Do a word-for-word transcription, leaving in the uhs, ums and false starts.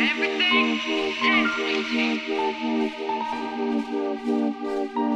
Everything is easy.